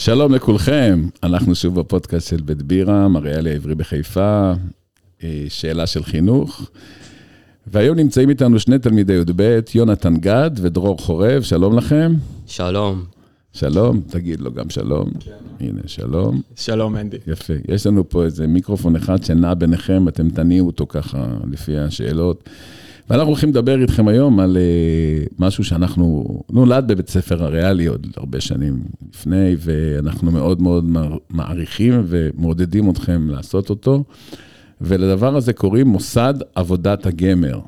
שלום לכולכם, אנחנו שוב בפודקאסט של בית בירה, מריאלי העברי בחיפה, שאלה של חינוך, והיום נמצאים איתנו שני תלמידי י"ב, יהונתן גד ודרור חורב, שלום לכם. שלום. שלום, תגיד לו גם שלום. הנה, שלום. שלום, מנדי. יפה, יש לנו פה איזה מיקרופון אחד שנע ביניכם, אתם תניעו אותו ככה לפי השאלות. ואנחנו הולכים לדבר איתכם היום על משהו שאנחנו נולד בבית ספר הריאלי עוד הרבה שנים לפני, ואנחנו מאוד מאוד מעריכים ומעודדים אתכם לעשות אותו, ולדבר הזה קוראים מוסד עבודת הגמר.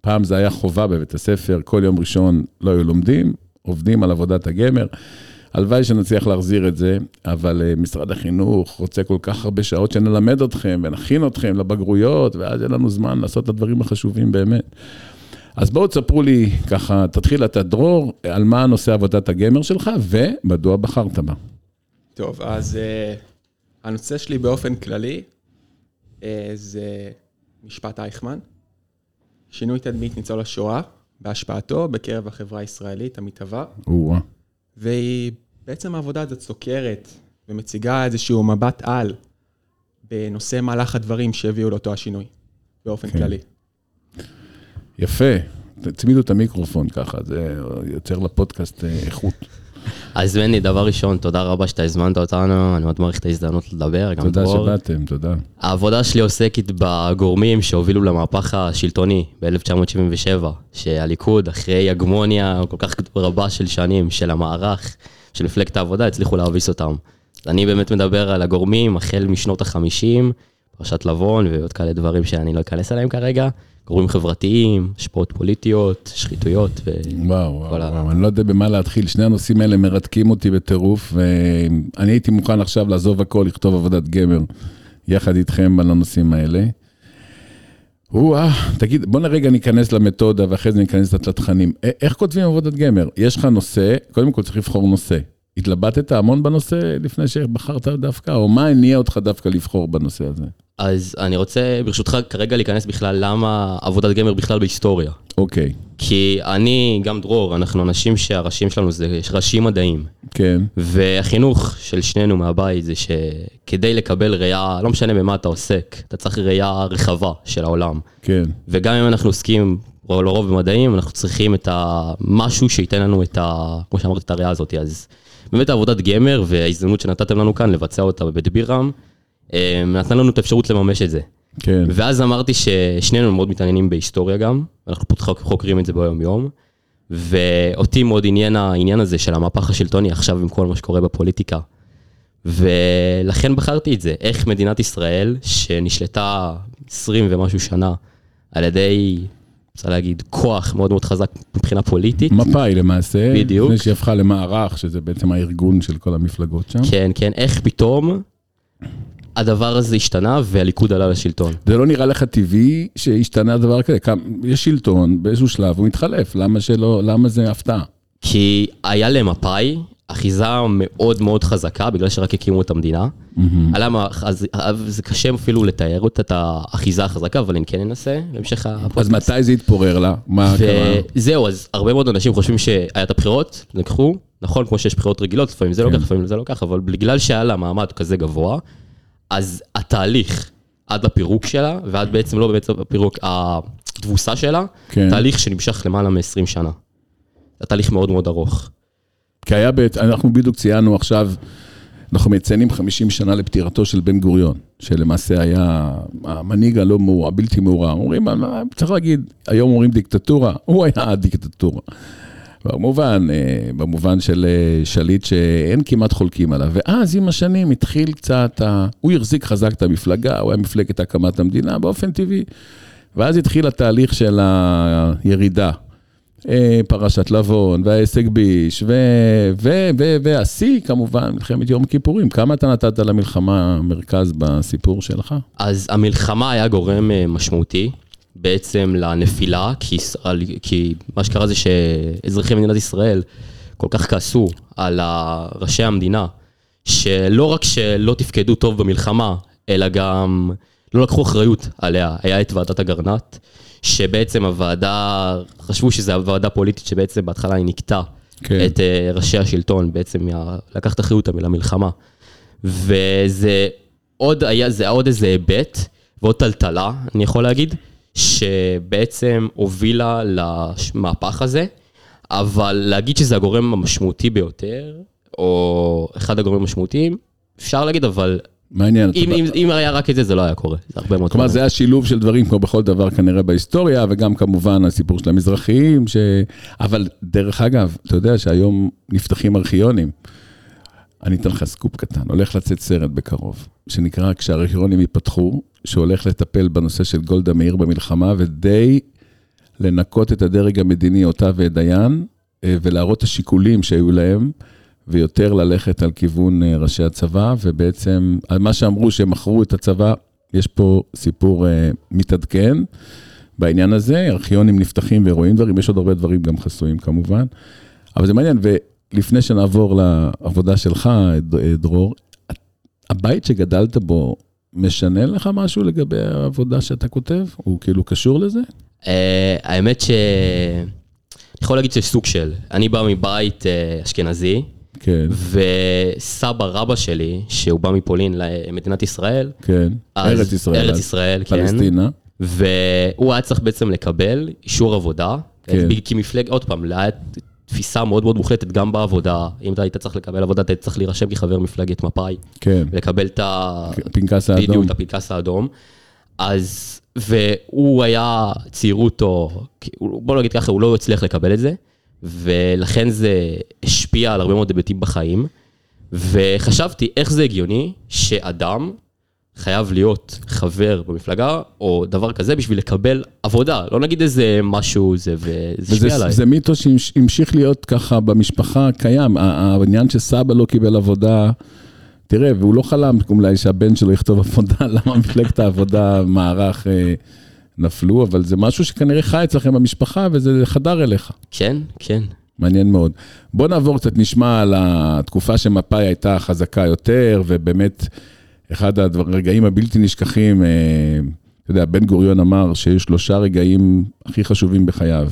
פעם זה היה חובה בבית הספר, כל יום ראשון לא היו לומדים, עובדים על עבודת הגמר, הלוואי שנצליח להחזיר את זה, אבל משרד החינוך רוצה כל כך הרבה שעות שנלמד אתכם ונכין אתכם לבגרויות, ואז יהיה לנו זמן לעשות את הדברים החשובים באמת. אז בואו תספרו לי ככה, תתחיל את הדרור, על מה נושא עבודת הגמר שלך, ומדוע בחרת בה. טוב, אז הנושא שלי באופן כללי, זה משפט אייכמן, שינוי תדמית ניצול השואה, בהשפעתו בקרב החברה הישראלית המתהווה. וואו. והיא בעצם העבודה הזאת סוקרת ומציגה איזשהו מבט על בנושא מהלך הדברים שהביאו לאותו השינוי, באופן כללי. יפה, תצמידו את המיקרופון ככה, זה יוצר לפודקאסט איכות. אז מני, דבר ראשון, תודה רבה שאתה הזמנת אותנו, אני מאוד מעריך את ההזדמנות לדבר. תודה שבאתם, תודה. העבודה שלי עוסקת בגורמים שהובילו למהפך השלטוני ב-1977, שהליכוד, אחרי הגמוניה כל כך רבה של שנים, של המערך, של מפלגת העבודה, הצליחו להביס אותם. אני באמת מדבר על הגורמים, החל משנות ה-50, פרשת לבון ועוד כאלה דברים שאני לא אכנס עליהם כרגע, גורמים חברתיים, השפעות פוליטיות, שחיתויות. וואו, אני לא יודע במה להתחיל. שני הנושאים האלה מרתקים אותי בטירוף, ואני הייתי מוכן עכשיו לעזוב הכל, לכתוב עבודת גמר, יחד איתכם על הנושאים האלה. תגיד, בוא נרגע ניכנס למתודה, ואחרי זה ניכנס לתלתכנים. איך כותבים עבודת גמר? יש לך נושא, קודם כל צריך לבחור נושא. התלבטת המון בנושא לפני שבחרת דווקא, או מה הניע אותך דווקא לבחור בנושא הזה? אז אני רוצה, ברשותך, כרגע להיכנס בכלל למה עבודת גמר בכלל בהיסטוריה. אוקיי. כי אני, גם דרור, אנחנו אנשים שהראשים שלנו זה ראשים מדעיים. כן. והחינוך של שנינו מהבית זה שכדי לקבל ראייה, לא משנה במה אתה עוסק, אתה צריך ראייה רחבה של העולם. כן. וגם אם אנחנו עוסקים לרוב במדעים, אנחנו צריכים את משהו שייתן לנו את כמו שאמרתי, את הראייה הזאת. אז באמת עבודת גמר וההזדמנות שנתתם לנו כאן לבצע אותה בבית בירם, נתן לנו את האפשרות לממש את זה. כן. ואז אמרתי ששנינו מאוד מתעניינים בהיסטוריה גם, אנחנו פותחו חוקרים את זה ביום יום, ואותי מאוד עניין העניין הזה של המהפך השלטוני עכשיו עם כל מה שקורה בפוליטיקה. ולכן בחרתי את זה, איך מדינת ישראל שנשלטה 20 ומשהו שנה על ידי, צריך להגיד, כוח מאוד מאוד חזק מבחינה פוליטית. מפאי למעשה. בדיוק. לפני שהפכה למערך, שזה בעצם הארגון של כל המפלגות שם. כן, כן, איך פתאום הדבר הזה השתנה, והליכוד עלה לשלטון. זה לא נראה לך טבעי שהשתנה דבר כזה. יש שלטון באיזשהו שלב, הוא מתחלף. למה זה הפתעה? כי היה למפאי אחיזה מאוד מאוד חזקה, בגלל שרק הקימו את המדינה. זה קשה אפילו לתאר אותה, את האחיזה החזקה, אבל אני כן אנסה להמשך הפודקאסט. אז מתי זה התפורר לה? מה קרה? זהו, אז הרבה מאוד אנשים חושבים שהיה את הבחירות, נקחו, נכון, כמו שיש בחירות רגילות, לפעמים זה לא כך, לפעמים זה לא כך, אבל בגלל שהיה לה מעמד כזה גבוה, אז התהליך עד לפירוק שלה, ועד בעצם לא באמת הפירוק, התבוסה שלה, תהליך שנמשך למעלה מ-20 שנה. זה תהליך מאוד מאוד ארוך. כי היה אנחנו בדיוק ציינו עכשיו, אנחנו מציינים 50 שנה לפטירתו של בן גוריון, שלמעשה היה המנהיג הלא מעורער, הבלתי מעורער. אומרים, צריך להגיד, היום אומרים דיקטטורה, הוא היה הדיקטטורה. במובן של שליט שאין כמעט חולקים עליו, ואז עם השנים התחיל קצת, הוא החזיק חזק את המפלגה, הוא היה מפלגת הקמת המדינה באופן טבעי, ואז התחיל התהליך של הירידה, פרשת לבון, וההישג ביש, והשיא כמובן, מלחמת יום כיפורים, כמה אתה נתת למלחמה מרכז בסיפור שלך? אז המלחמה היה גורם משמעותי, בעצם לנפילה, כי מה שקרה זה שאזרחי מדינת ישראל כל כך כעסו על ראשי המדינה, שלא רק שלא תפקדו טוב במלחמה, אלא גם לא לקחו אחריות עליה. היה את ועדת אגרנת, שבעצם הוועדה, חשבו שזו הוועדה פוליטית שבעצם בהתחלה היא נקטה את ראשי השלטון, בעצם לקחת אחריות למלחמה. וזה עוד היה, זה עוד איזה היבט, ועוד טלטלה, אני יכול להגיד, שבעצם הובילה למהפך הזה, אבל להגיד שזה הגורם המשמעותי ביותר, או אחד הגורמים המשמעותיים, אפשר להגיד, אבל מעניין. אם היה רק את זה, זה לא היה קורה. כלומר, זה היה שילוב של דברים, כמו בכל דבר כנראה בהיסטוריה, וגם כמובן הסיפור של המזרחיים, אבל דרך אגב, אתה יודע שהיום נפתחים ארכיונים, אני אתן לך סקופ קטן, הולך לצאת סרט בקרוב, שנקרא כשהארכיונים ייפתחו, שהולך לטפל בנושא של גולדה מאיר במלחמה, ודי לנקות את הדרג המדיני, אותה ודיין, ולהראות השיקולים שהיו להם, ויותר ללכת על כיוון ראשי הצבא, ובעצם, מה שאמרו שהם מכרו את הצבא, יש פה סיפור מתעדכן, בעניין הזה, ארכיונים נפתחים ורואים דברים, יש עוד הרבה דברים גם חסויים כמובן, אבל זה מעניין, ולפני שנעבור לעבודה שלך, דרור, הבית שגדלת בו, משנה לך משהו לגבי העבודה שאתה כותב? הוא כאילו קשור לזה? האמת ש... אני יכול להגיד שסוג של, אני בא מבית אשכנזי, וסבא רבא שלי, שהוא בא מפולין למדינת ישראל, ארץ ישראל, פלסטינה, והוא היה צריך בעצם לקבל אישור עבודה, כי מפלג, עוד פעם, היה תפיסה מאוד מאוד מוחלטת גם בעבודה, אם אתה היית צריך לקבל עבודה, אתה צריך להירשם כחבר מפלגת מפאי, ולקבל את הפנקס האדום, אז... והוא היה צעירות או, בוא נגיד ככה, הוא לא הצליח לקבל את זה, ולכן זה השפיע על הרבה מאוד היבטים בחיים, וחשבתי איך זה הגיוני שאדם חייב להיות חבר במפלגה, או דבר כזה בשביל לקבל עבודה, לא נגיד איזה משהו, זה השפיע עליי. זה מיתוס שהמשיך להיות ככה במשפחה קיים, העניין שסבא לא קיבל עבודה, תראה, והוא לא חלם אולי שהבן שלו יכתוב עבודה, למה מפלגת העבודה, מערך נפלו, אבל זה משהו שכנראה חי אצלכם במשפחה, וזה חדר אליך. כן, כן. מעניין מאוד. בוא נעבור קצת, נשמע על התקופה שמפאי הייתה חזקה יותר, ובאמת, אחד הרגעים הבלתי נשכחים, אתה יודע, בן גוריון אמר שיש 3 רגעים הכי חשובים בחייו.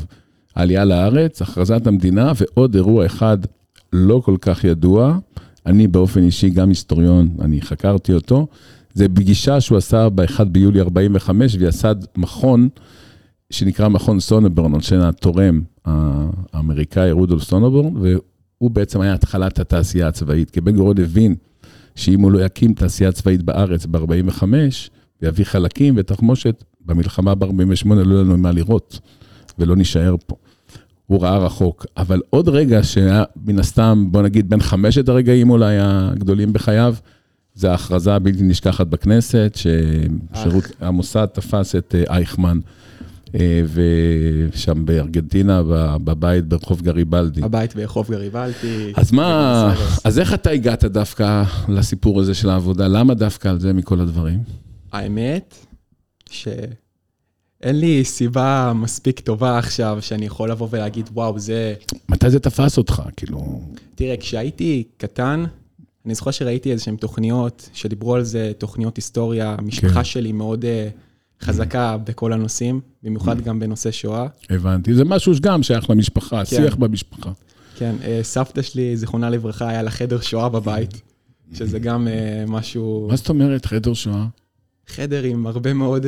העלייה לארץ, הכרזת המדינה, ועוד אירוע אחד לא כל כך ידוע, אני באופן אישי גם היסטוריון, אני חקרתי אותו, זה פגישה שהוא עשה ב-1 ביולי 45, ויסד מכון שנקרא מכון סונברן, על שם התורם האמריקאי רודולף סונברן, והוא בעצם היה התחלת התעשייה הצבאית, כי בן גוריון הבין שאם הוא לא יקים תעשייה צבאית בארץ ב-45, ויביא חלקים ותחמושת, במלחמה ב-48 לא יהיה לנו מה לראות, ולא נשאר פה. הוא ראה רחוק, אבל עוד רגע שהיה מן הסתם, בוא נגיד, בין 5 הרגעים אולי הגדולים בחייו, זה ההכרזה הבלתי נשכחת בכנסת, שהמוסד תפס את אייכמן, ושם בארגנטינה, בבית ברחוב גריבלדי. הבית ברחוב גריבלדי. אז מה, אז איך אתה הגעת דווקא לסיפור הזה של העבודה? למה דווקא על זה מכל הדברים? האמת, אין לי סיבה מספיק טובה עכשיו, שאני יכול לבוא ולהגיד, וואו, זה... מתי זה תפס אותך, כאילו? תראה, כשהייתי קטן, אני זוכר שראיתי איזשהם תוכניות, שדיברו על זה, תוכניות היסטוריה, המשפחה שלי מאוד חזקה בכל הנושאים, במיוחד גם בנושא שואה. הבנתי, זה משהו שגם שייך למשפחה, שיח במשפחה. כן, סבתא שלי, זיכרונה לברכה, היה לה חדר שואה בבית, שזה גם משהו... מה זאת אומרת, חדר שואה? חדר עם הרבה מאוד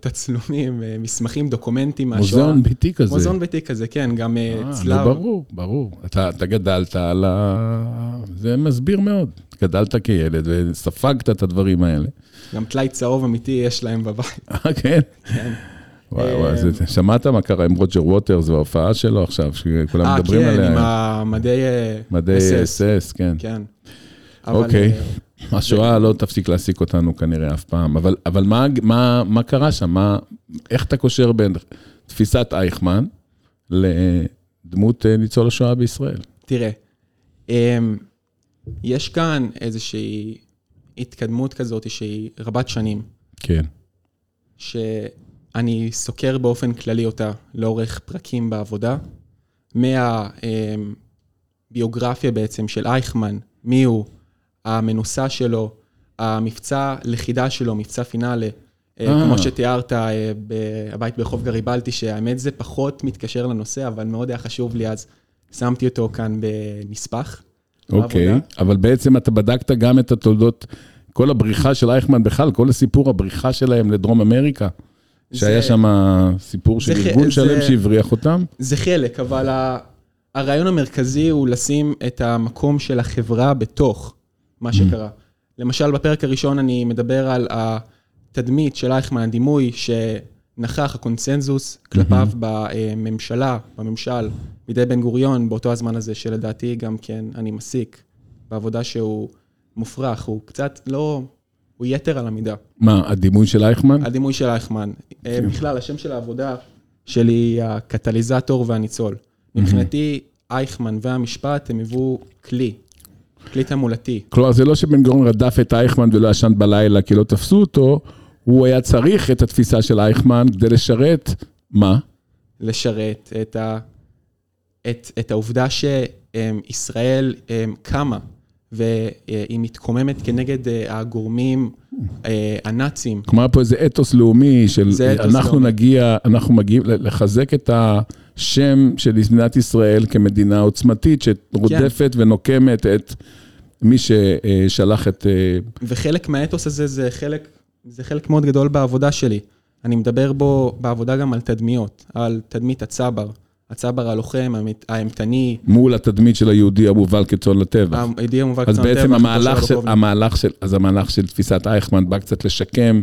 תצלומים, מסמכים, דוקומנטים. מוזיאון ביתי כזה. מוזיאון ביתי כזה, כן, גם צלב. ברור, ברור. אתה גדלת על ה... זה מסביר מאוד. גדלת כילד וספגת את הדברים האלה. גם טלאי צהוב אמיתי יש להם בבית. אה, כן? כן. וואו, שמעת מה קרה עם רוג'ר ווטרס וההופעה שלו עכשיו, שכולם מדברים עליה. כן, עם המדעי אס-אס. מדעי אס-אס, כן. כן. אוקיי. השואה לא תפסיק להסיק אותנו כנראה אף פעם, אבל מה קרה שם? איך אתה קושר בין תפיסת אייכמן לדמות ניצול השואה בישראל? תראה, יש כאן איזושהי התקדמות כזאת שהיא רבת שנים. כן. שאני סוקר באופן כללי אותה לאורך פרקים בעבודה, מהביוגרפיה בעצם של אייכמן, מי הוא, המנוסה שלו, המבצע לחידה שלו, מבצע פינאלה, כמו שתיארת בבית ברחוב גריבלתי, שהאמת זה פחות מתקשר לנושא, אבל מאוד היה חשוב לי אז שמתי אותו כאן בנספח. אוקיי, אבל בעצם אתה בדקת גם את התולדות, כל הבריחה של אייכמן בכלל, כל הסיפור הבריחה שלהם לדרום אמריקה, שהיה שם סיפור של ארגון שלם שהבריח אותם? זה חלק, אבל הרעיון המרכזי הוא לשים את המקום של החברה בתוך מה שקרה. למשל, בפרק הראשון אני מדבר על התדמית של אייכמן, הדימוי שנכח הקונצנזוס כלפיו בממשלה, בממשל, בידי בן גוריון, באותו הזמן הזה, שלדעתי גם כן אני מסיק, בעבודה שהוא מופרך, הוא קצת לא... הוא יתר על המידה. מה, הדימוי של אייכמן? הדימוי של אייכמן. בכלל, השם של העבודה שלי, הקטליזטור והניצול. מבחינתי, אייכמן והמשפט הם היוו כלי, כלי תעמולתי. כלומר, זה לא שבן גוריון רדף את אייכמן ולא ישן בלילה, כי לא תפסו אותו, הוא היה צריך את התפיסה של אייכמן כדי לשרת, מה? לשרת את העובדה שישראל קמה, והיא מתקוממת כנגד הגורמים הנאצים. כלומר, פה איזה אתוס לאומי של אנחנו נגיע, אנחנו מגיעים לחזק את השם של מדינת ישראל כמדינה עוצמתית שרודפת ונוקמת את מי ששלח את... וחלק מהאתוס הזה זה חלק מאוד גדול בעבודה שלי. אני מדבר בו בעבודה גם על תדמיות, על תדמית הצבר. הצבר הלוחם, האמתני. מול התדמית של היהודי המובל כצאן לטבח. היהודי המובל כצאן לטבח. אז בעצם המהלך של תפיסת אייכמן בא קצת לשקם,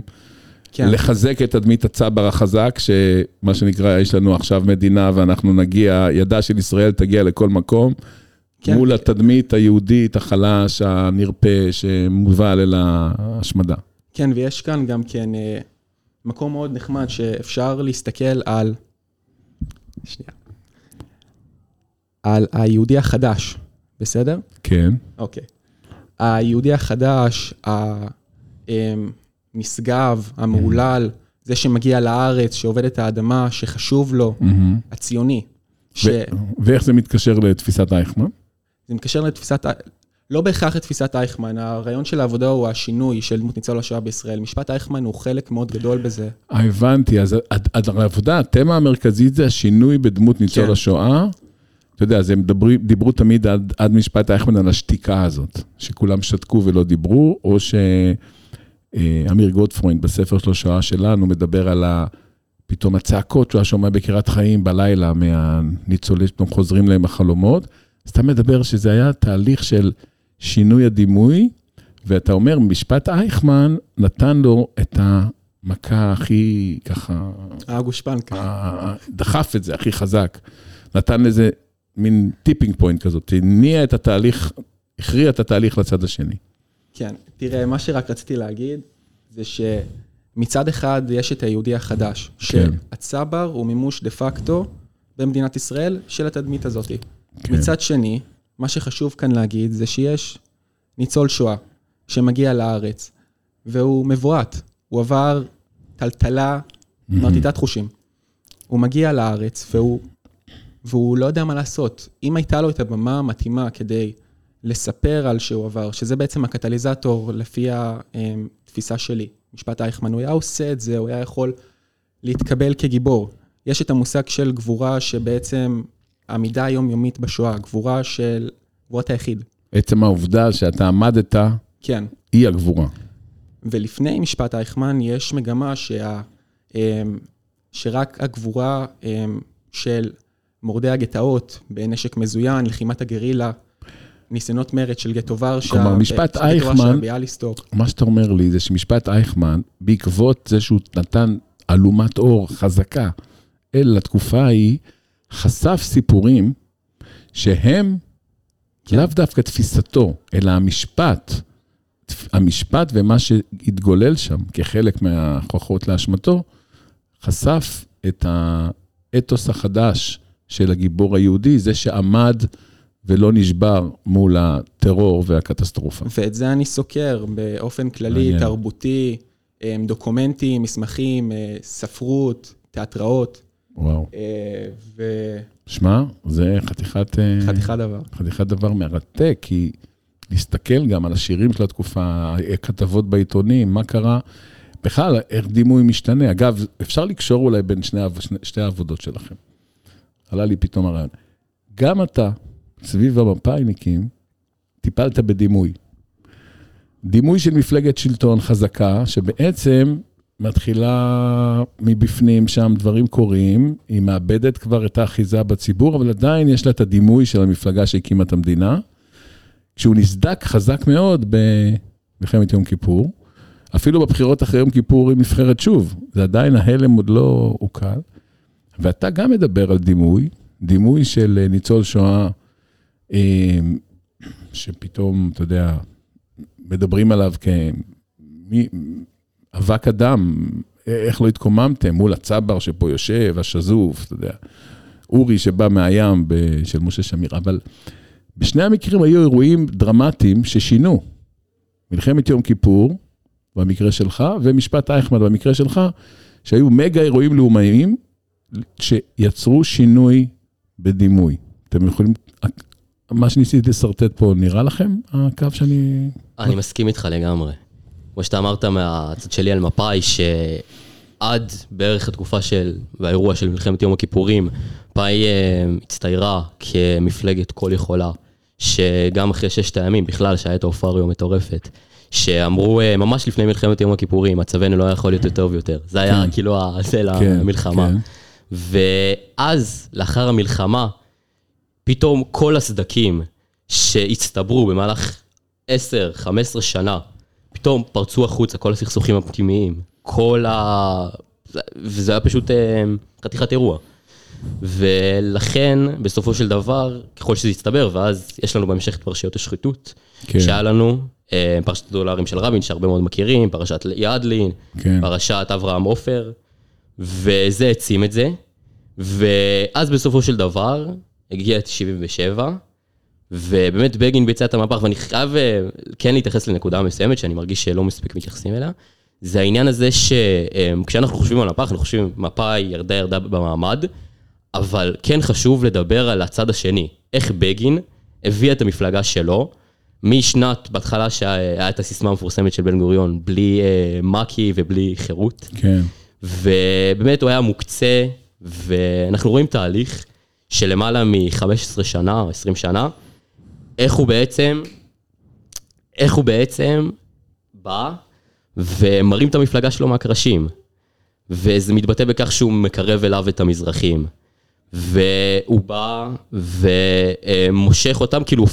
לחזק את תדמית הצבר החזק, שמה שנקרא, יש לנו עכשיו מדינה, ואנחנו נגיע, ידה של ישראל תגיע לכל מקום, מול התדמית היהודית, החלש, הנרפה, שמובל אל ההשמדה. כן, ויש כאן גם כן מקום מאוד נחמד, שאפשר להסתכל על... שנייה. על היהודי החדש, בסדר? כן. אוקיי. היהודי החדש, הנשגב, המעולל, זה שמגיע לארץ, שעובד את האדמה, שחשוב לו, הציוני. ואיך זה מתקשר לתפיסת אייכמן? זה מתקשר לתפיסת, לא בהכרח לתפיסת אייכמן, הרעיון של העבודה הוא השינוי של דמות ניצול השואה בישראל. משפט אייכמן הוא חלק מאוד גדול בזה. הבנתי, אז העבודה, התמה המרכזית זה השינוי בדמות ניצול השואה, אתה יודע, אז הם דיברו תמיד עד משפט אייכמן על השתיקה הזאת, שכולם שתקו ולא דיברו, או שאמיר גוטפרוינד בספר שלו שואה שלנו מדבר על פתאום הצעקות שהוא שומע בקירת חיים בלילה מהניצולים, פתאום חוזרים להם החלומות, אז אתה מדבר שזה היה תהליך של שינוי הדימוי, ואתה אומר, משפט אייכמן נתן לו את המכה הכי ככה... הגושפנקה. דחף את זה הכי חזק, נתן לזה... מין טיפינג פוינט כזאת, הניע את התהליך, הכריע את התהליך לצד השני. כן, תראה, מה שרק רציתי להגיד, זה שמצד אחד יש את היהודי החדש, שהצבר הוא מימוש דה פקטו במדינת ישראל של התדמית הזאת. מצד שני, מה שחשוב כאן להגיד, זה שיש ניצול שואה, שמגיע לארץ, והוא מבועת, הוא עבר טלטלה, מרטיטת חושים. הוא מגיע לארץ, והוא לא יודע מה לעשות. אם הייתה לו את הבמה המתאימה כדי לספר על שהוא עבר, שזה בעצם הקטליזטור לפי התפיסה שלי, משפט אייכמן, הוא היה עושה את זה, הוא היה יכול להתקבל כגיבור. יש את המושג של גבורה שבעצם עמידה יומיומית בשואה, גבורה של גבורת היחיד. עצם העובדה שאתה עמדת, כן. היא הגבורה. ולפני משפט אייכמן יש מגמה שרק הגבורה של... מורדי הגטאות, בנשק מזוין, לחימת הגרילה, ניסיונות מרד של גטו ורשה, כלומר, משפט אייכמן, מה שאתה אומר לי זה שמשפט אייכמן, בעקבות זה שהוא נתן אלומת אור חזקה, אל התקופה ההיא, חשף סיפורים שהם לאו דווקא תפיסתו, אלא המשפט ומה שהתגולל שם, כחלק מההוכחות לאשמתו, חשף את האתוס החדש, של הגיבור היהודי, זה שעמד ולא נשבר מול הטרור והקטסטרופה. ואת זה אני סוקר באופן כללי, תרבותי, דוקומנטים, מסמכים, ספרות, תיאטראות. וואו. שמע, זה חתיכת... חתיכת דבר. חתיכת דבר מרתק, כי להסתכל גם על השירים של התקופה, הכתבות בעיתונים, מה קרה... בכלל, איך דימוי משתנה. אגב, אפשר לקשור אולי בין שתי העבודות שלכם. עלה לי פתאום הרעיון. גם אתה, סביב המפאיניקים, טיפלת בדימוי. דימוי של מפלגת שלטון חזקה, שבעצם מתחילה מבפנים, שם דברים קורים, היא מאבדת כבר את האחיזה בציבור, אבל עדיין יש לה את הדימוי של המפלגה שהקימה את המדינה, כשהוא נסדק חזק מאוד במלחמת יום כיפור, אפילו בבחירות אחרי יום כיפור היא נבחרת שוב, זה עדיין ההלם עוד לא הוקל, ואתה גם מדבר על דימוי, דימוי של ניצול שואה, שפתאום, אתה יודע, מדברים עליו כאבק אדם, איך לא התקוממתם, מול הצבר שפה יושב, השזוף, אתה יודע, אורי שבא מהים של משה שמיר, אבל בשני המקרים היו אירועים דרמטיים ששינו, מלחמת יום כיפור, במקרה שלך, ומשפט אייכמן במקרה שלך, שהיו מגה אירועים לאומיים, שיצרו שינוי בדימוי. אתם יכולים, מה שניסיתי לסרטט פה, נראה לכם הקו שאני... אני מסכים איתך לגמרי. כמו שאתה אמרת מהצד שלי על מפאי, שעד בערך התקופה של, והאירוע של מלחמת יום הכיפורים, מפאי הצטיירה כמפלגת כל יכולה, שגם אחרי ששת הימים, בכלל שהיה את ההופעה היום מטורפת, שאמרו ממש לפני מלחמת יום הכיפורים, מצבנו לא יכול להיות יותר ויותר. זה היה כאילו הסלע המלחמה. ואז, לאחר המלחמה, פתאום כל הסדקים שהצטברו במהלך 10-15 שנה, פתאום פרצו החוצה, כל הסכסוכים הפנימיים, כל ה... וזה היה פשוט חתיכת אירוע. ולכן, בסופו של דבר, ככל שזה יצטבר, ואז יש לנו בהמשך את פרשיות השחיתות, שהיה לנו פרשת הדולרים של רבין, שהרבה מאוד מכירים, פרשת ידלין, פרשת אברהם עופר, וזה הצים את זה, ואז בסופו של דבר, הגיע את 77, ובאמת בגין ביצע את המהפך, ואני חייב כן להתייחס לנקודה מסוימת, שאני מרגיש שלא מספיק מתייחסים אליה, זה העניין הזה שכשאנחנו חושבים על המהפך, אנחנו חושבים מפאי ירדה במעמד, אבל כן חשוב לדבר על הצד השני, איך בגין הביא את המפלגה שלו, משנת, בהתחלה שהיה את הסיסמה המפורסמת של בן גוריון, בלי מקי ובלי חירות, כן. ובאמת הוא היה מוקצה, ואנחנו רואים תהליך של למעלה מ-15 שנה או 20 שנה, איך הוא בעצם בא ומרים את המפלגה שלו מהקרשים, וזה מתבטא בכך שהוא מקרב אליו את המזרחים, והוא בא ומושך אותם, כאילו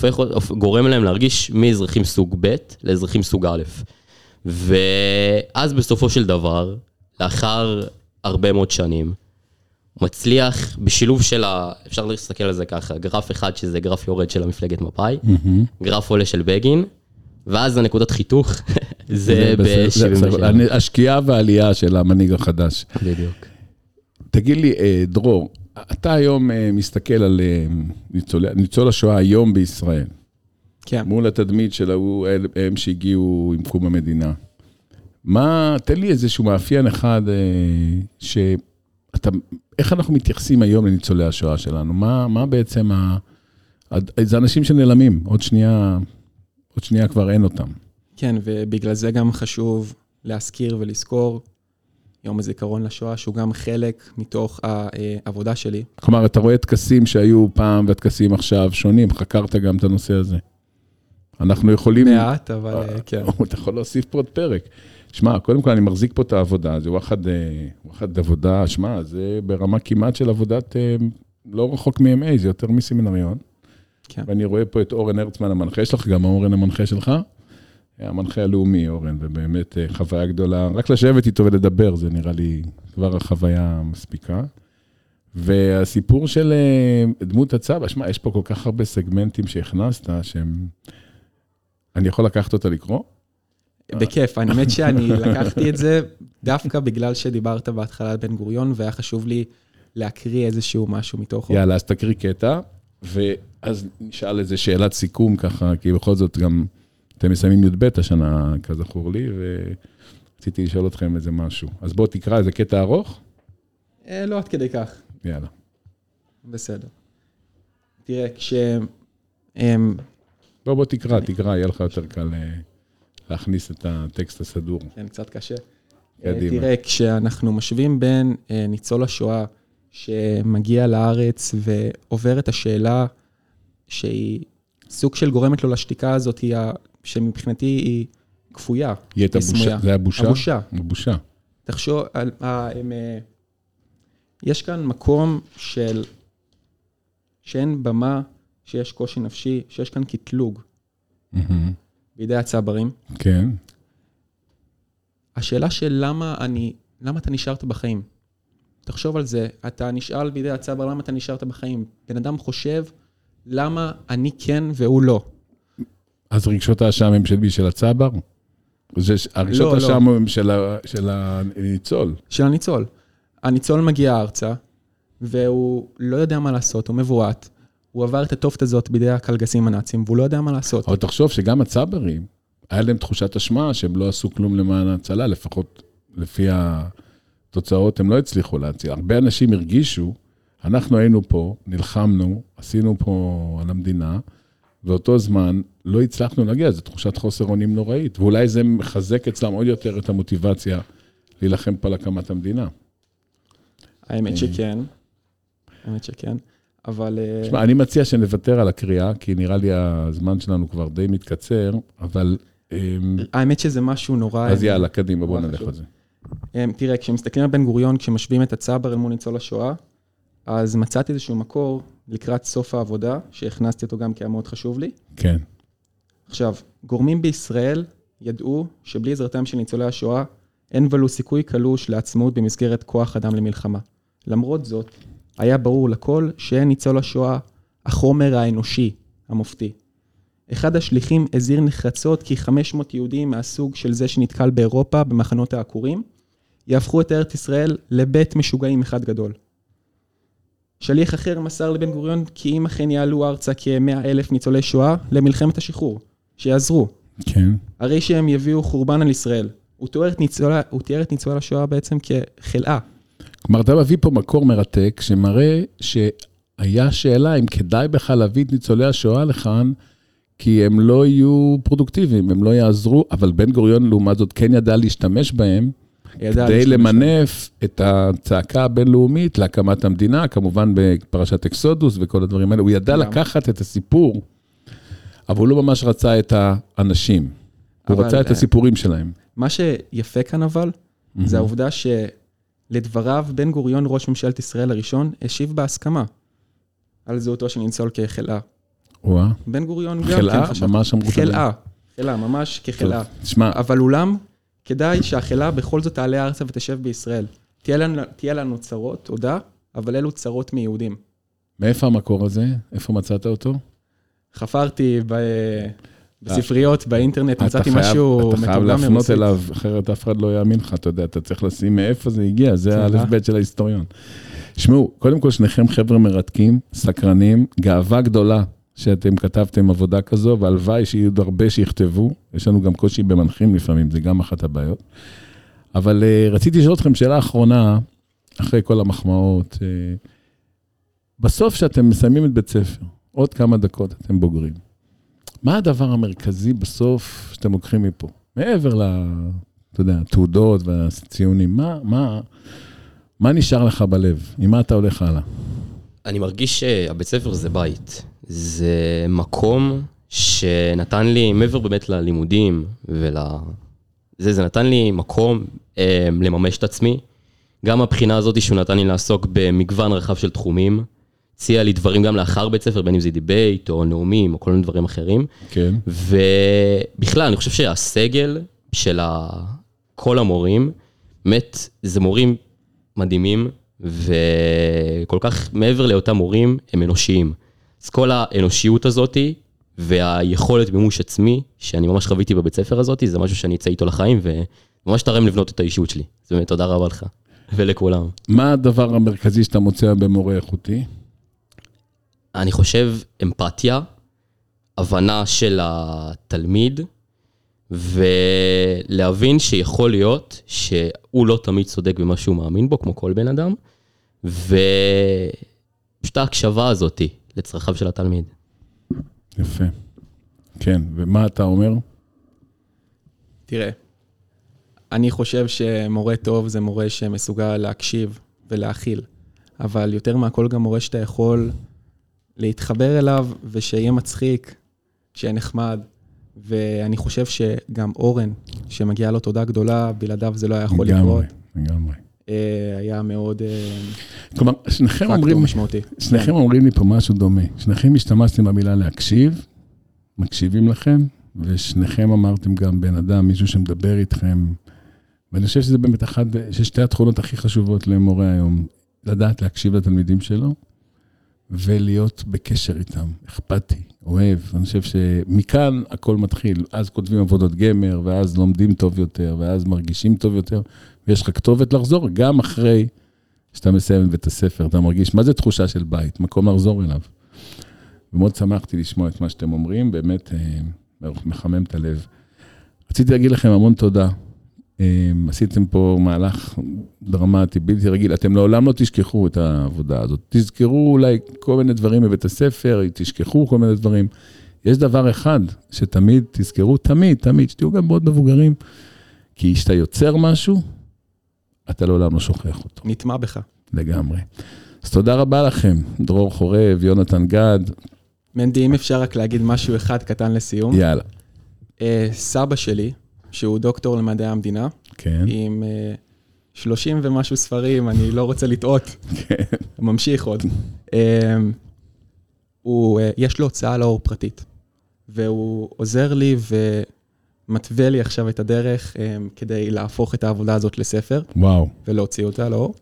גורם להם להרגיש מאזרחים סוג ב' לאזרחים סוג א', ואז בסופו של דבר, לאחר הרבה מאוד שנים, מצליח בשילוב של, אפשר להסתכל על זה ככה, גרף אחד שזה גרף יורד של המפלגת מפאי, גרף עולה של בגין, ואז הנקודת חיתוך, זה ב-77. השקיעה והעלייה של המנהיג החדש. בדיוק. תגיד לי, דרור, אתה היום מסתכל על ניצול השואה היום בישראל, מול התדמית של הם שהגיעו עם קום המדינה. מה, תן לי איזשהו מאפיין אחד, איך אנחנו מתייחסים היום לניצולי השואה שלנו? מה בעצם, זה אנשים שנעלמים, עוד שנייה כבר אין אותם. כן, ובגלל זה גם חשוב להזכיר ולזכור יום הזיכרון לשואה, שהוא גם חלק מתוך העבודה שלי. כלומר, אתה רואה תקסים שהיו פעם והתקסים עכשיו שונים, חקרת גם את הנושא הזה. אנחנו יכולים... מעט, אבל כן. אתה יכול להוסיף פה עוד פרק. שמע, קודם כל אני מחזיק פה את העבודה, זה וואחד עבודה, שמע, זה ברמה כמעט של עבודת לא רחוק מ-MA, זה יותר מסמינריון. כן. ואני רואה פה את אורן הרצמן המנחה שלך, גם אורן המנחה שלך, המנחה הלאומי אורן, ובאמת חוויה גדולה, רק לשבת איתו ולדבר, זה נראה לי כבר החוויה מספיקה. והסיפור של דמות הצבא, שמע, יש פה כל כך הרבה סגמנטים שהכנסת, אני יכול לקחת אותה לקרוא? בכיף, אני אמת שאני לקחתי את זה דווקא בגלל שדיברת בהתחלה על בן גוריון, והיה חשוב לי להקריא איזשהו משהו מתוכו. יאללה, אז תקריא קטע, ואז נשאל איזה שאלת סיכום ככה, כי בכל זאת גם אתם מסיימים י"ב השנה כזכור לי, ורציתי לשאול אתכם איזה משהו. אז בוא תקרא איזה קטע ארוך? לא עד כדי כך. יאללה. בסדר. תראה, בוא תקרא, יהיה לך יותר קל להכניס את הטקסט הסדור. כן, קצת קשה. תראה, כשאנחנו משווים בין ניצול השואה שמגיע לארץ ועובר את השאלה שהיא סוג של גורמת לו לשתיקה הזאת, היא שמבחינתי היא כפויה. היא הייתה בושה, זה היה בושה? הבושה. הבושה. תחשוב, יש כאן מקום של, שאין במה, שיש קושי נפשי, שיש כאן כתלוג. בידי הצברים. כן. השאלה של למה אתה נשארת בחיים? תחשוב על זה, אתה נשאל בידי הצבר, למה אתה נשארת בחיים? בן אדם חושב, למה אני כן והוא לא? אז רגשות האשם הם של בי, של הצבר? הרגשות האשם הם של הניצול. של הניצול. הניצול מגיע ארצה, והוא לא יודע מה לעשות, הוא מבועת. הוא עבר את התופת הזאת בידי הקלגסים הנאצים, והוא לא יודע מה לעשות. אבל תחשוב שגם הצברים, היה להם תחושת אשמה, שהם לא עשו כלום למען ההצלה, לפחות לפי התוצאות, הם לא הצליחו להציל. הרבה אנשים הרגישו, אנחנו היינו פה, נלחמנו, עשינו פה על המדינה, ואותו זמן לא הצלחנו להגיע, זו תחושת חוסר אונים נוראית, ואולי זה מחזק אצלם עוד יותר את המוטיבציה להילחם פה להקמת המדינה. האמת שכן, האמת שכן. אבל... תשמע, אני מציע שנוותר על הקריאה, כי נראה לי הזמן שלנו כבר די מתקצר, אבל... האמת שזה משהו נורא... אז יאללה, קדימה, בוא נלך על זה. תראה, כשמסתכלים על בן גוריון, כשמשווים את הצבר אל מול ניצול השואה, אז מצאתי איזשהו מקור לקראת סוף העבודה, שהכנסתי אותו גם כי היה מאוד חשוב לי. כן. עכשיו, גורמים בישראל ידעו שבלי עזרתם של ניצולי השואה, אין ולו סיכוי קלוש לעצמאות במסגרת כוח אדם למלחמה. למרות זאת, היה ברור לכל שניצול השואה החומר האנושי המופתי. אחד השליחים הזהיר נחרצות כי 500 יהודים מהסוג של זה שנתקל באירופה במחנות העקורים, יהפכו את ארץ ישראל לבית משוגעים אחד גדול. שליח אחר מסר לבן גוריון כי אם אכן יעלו ארצה כ100,000 ניצולי שואה למלחמת השחרור, שיעזרו. כן. הרי שהם יביאו חורבן על ישראל. הוא תיאר את ניצול השואה בעצם כחלאה. כלומר, אתה מביא פה מקור מרתק, שמראה שהיה שאלה אם כדאי בכלל להביא את ניצולי השואה לכאן, כי הם לא יהיו פרודוקטיביים, הם לא יעזרו, אבל בן גוריון לעומת זאת כן ידע להשתמש בהם, כדי למנף את הצעקה הבינלאומית להקמת המדינה, כמובן בפרשת אקסודוס וכל הדברים האלה, הוא ידע לקחת את הסיפור, אבל הוא לא ממש רצה את האנשים, הוא רצה את הסיפורים שלהם. מה שיפה כאן אבל, זה העובדה ש... לדבריו, בן גוריון, ראש ממשלת ישראל הראשון, השיב בהסכמה על זהותו שניצול כחלאה. וואה. בן גוריון גם כן חשב. ממש אמרו חלאה. חלאה, חלאה, ממש כחלאה. תשמע. אבל אולם, כדאי שהחלאה בכל זאת תעלה ארצה ותשב בישראל. תהיה לנו צרות, תודה, אבל אלו צרות מיהודים. מאיפה המקור הזה? איפה מצאת אותו? חפרתי בספריות, באינטרנט, מצאתי משהו... אתה חייב להפנות אליו, אחרת אף אחד לא יאמין לך, אתה יודע, אתה צריך לשים מאיפה זה הגיע, זה האלף-בית של ההיסטוריון. שמעו, קודם כל שניכם חבר'ה מרתקים, סקרנים, גאווה גדולה שאתם כתבתם עבודה כזו, והלוואי שיהיו עוד הרבה שיכתבו, יש לנו גם קושי במנחים לפעמים, זה גם אחת הבעיות. אבל רציתי לשאול אתכם שאלה אחרונה, אחרי כל המחמאות, בסוף שאתם מסיימים את בית ספר, עוד כמה דקות אתם בוגרים. מה הדבר המרכזי בסוף שאתם לוקחים מפה? מעבר לתעודות והציונים, מה נשאר לך בלב? עם מה אתה הולך הלאה? אני מרגיש שהבית ספר זה בית. זה מקום שנתן לי, מעבר באמת ללימודים, זה נתן לי מקום לממש את עצמי. גם הבחינה הזאת שהוא נתן לי לעסוק במגוון רחב של תחומים, הציע לי דברים גם לאחר בית ספר, בין אם זה דיבייט או נאומים או כל מיני דברים אחרים. כן. ובכלל, אני חושב שהסגל של כל המורים, באמת, זה מורים מדהימים, וכל כך מעבר לאותם מורים, הם אנושיים. אז כל האנושיות הזאת, והיכולת מימוש עצמי, שאני ממש חוויתי בבית ספר הזאת, זה משהו שאני אצא איתו לחיים, וממש תרם לבנות את האישיות שלי. אז באמת, תודה רבה לך ולכולם. מה הדבר המרכזי שאתה מוצא במורה איכותי? אני חושב אמפתיה, הבנה של התלמיד, ולהבין שיכול להיות שהוא לא תמיד צודק במה שהוא מאמין בו, כמו כל בן אדם, ופשוט ההקשבה הזאת לצרכיו של התלמיד. יפה. כן, ומה אתה אומר? תראה, אני חושב שמורה טוב זה מורה שמסוגל להקשיב ולהכיל, אבל יותר מהכל גם מורה שאתה יכול... להתחבר אליו, ושיהיה מצחיק, שיהיה נחמד, ואני חושב שגם אורן, שמגיעה לו תודה גדולה, בלעדיו זה לא היה יכול לקרות. לגמרי. היה מאוד... כלומר, שניכם אומרים לי פה משהו דומה. שניכם השתמשתם במילה להקשיב, מקשיבים לכם, ושניכם אמרתם גם בן אדם, מישהו שמדבר איתכם, ואני חושב שזה באמת אחת, ששתי התכונות הכי חשובות למורה היום, לדעת להקשיב לתלמידים שלו, ולהיות בקשר איתם, אכפתי, אוהב. אני חושב שמכאן הכל מתחיל, אז כותבים עבודות גמר, ואז לומדים טוב יותר, ואז מרגישים טוב יותר, ויש לך כתובת לחזור, גם אחרי שאתה מסיים את בית הספר, אתה מרגיש, מה זה תחושה של בית? מקום לחזור אליו. ומאוד שמחתי לשמוע את מה שאתם אומרים, באמת מחמם את הלב. רציתי להגיד לכם המון תודה. עשיתם פה מהלך דרמטי, בלתי רגיל. אתם לעולם לא תשכחו את העבודה הזאת. תזכרו אולי כל מיני דברים בבית הספר, תשכחו כל מיני דברים. יש דבר אחד שתמיד תזכרו, תמיד, תמיד, שתהיו גם מאוד מבוגרים, כי כשאתה יוצר משהו, אתה לעולם לא שוכח אותו. נטמע בך. לגמרי. אז תודה רבה לכם, דרור חורב, יהונתן גד. מנדי, אם אפשר רק להגיד משהו אחד קטן לסיום. יאללה. סבא שלי, שהוא דוקטור למדעי המדינה, כן. עם 30 ומשהו ספרים, אני לא רוצה לטעות, כן. ממשיך עוד. יש לו הוצאה לאור פרטית, והוא עוזר לי ומתווה לי עכשיו את הדרך כדי להפוך את העבודה הזאת לספר, וואו. ולהוציא אותה לאור.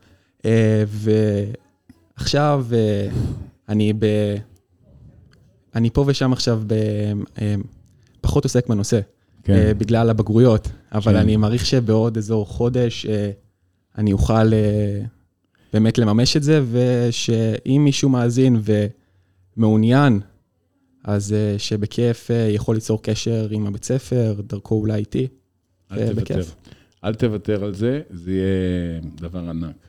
ועכשיו אני פה ושם עכשיו פחות עוסק בנושא, בגלל הבגרויות, אבל אני מעריך שבעוד אזור חודש אני אוכל באמת לממש את זה, ושאם מישהו מאזין ומעוניין, אז שבכיף יכול ליצור קשר עם הבית ספר, דרכו אולי איתי. אל תוותר. אל תוותר על זה, זה יהיה דבר ענק.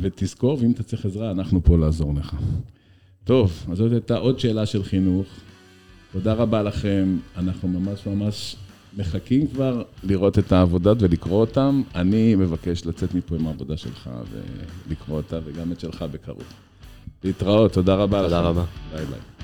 ותזכור, ואם אתה צריך עזרה, אנחנו פה לעזור לך. טוב, אז זאת הייתה עוד שאלה של חינוך. תודה רבה לכם, אנחנו ממש ממש מחכים כבר לראות את העבודות ולקרוא אותם. אני מבקש לצאת מפה עם העבודה שלך ולקרוא אותה וגם את שלך בקרוב. להתראות, תודה רבה לכם. תודה רבה. ביי ביי.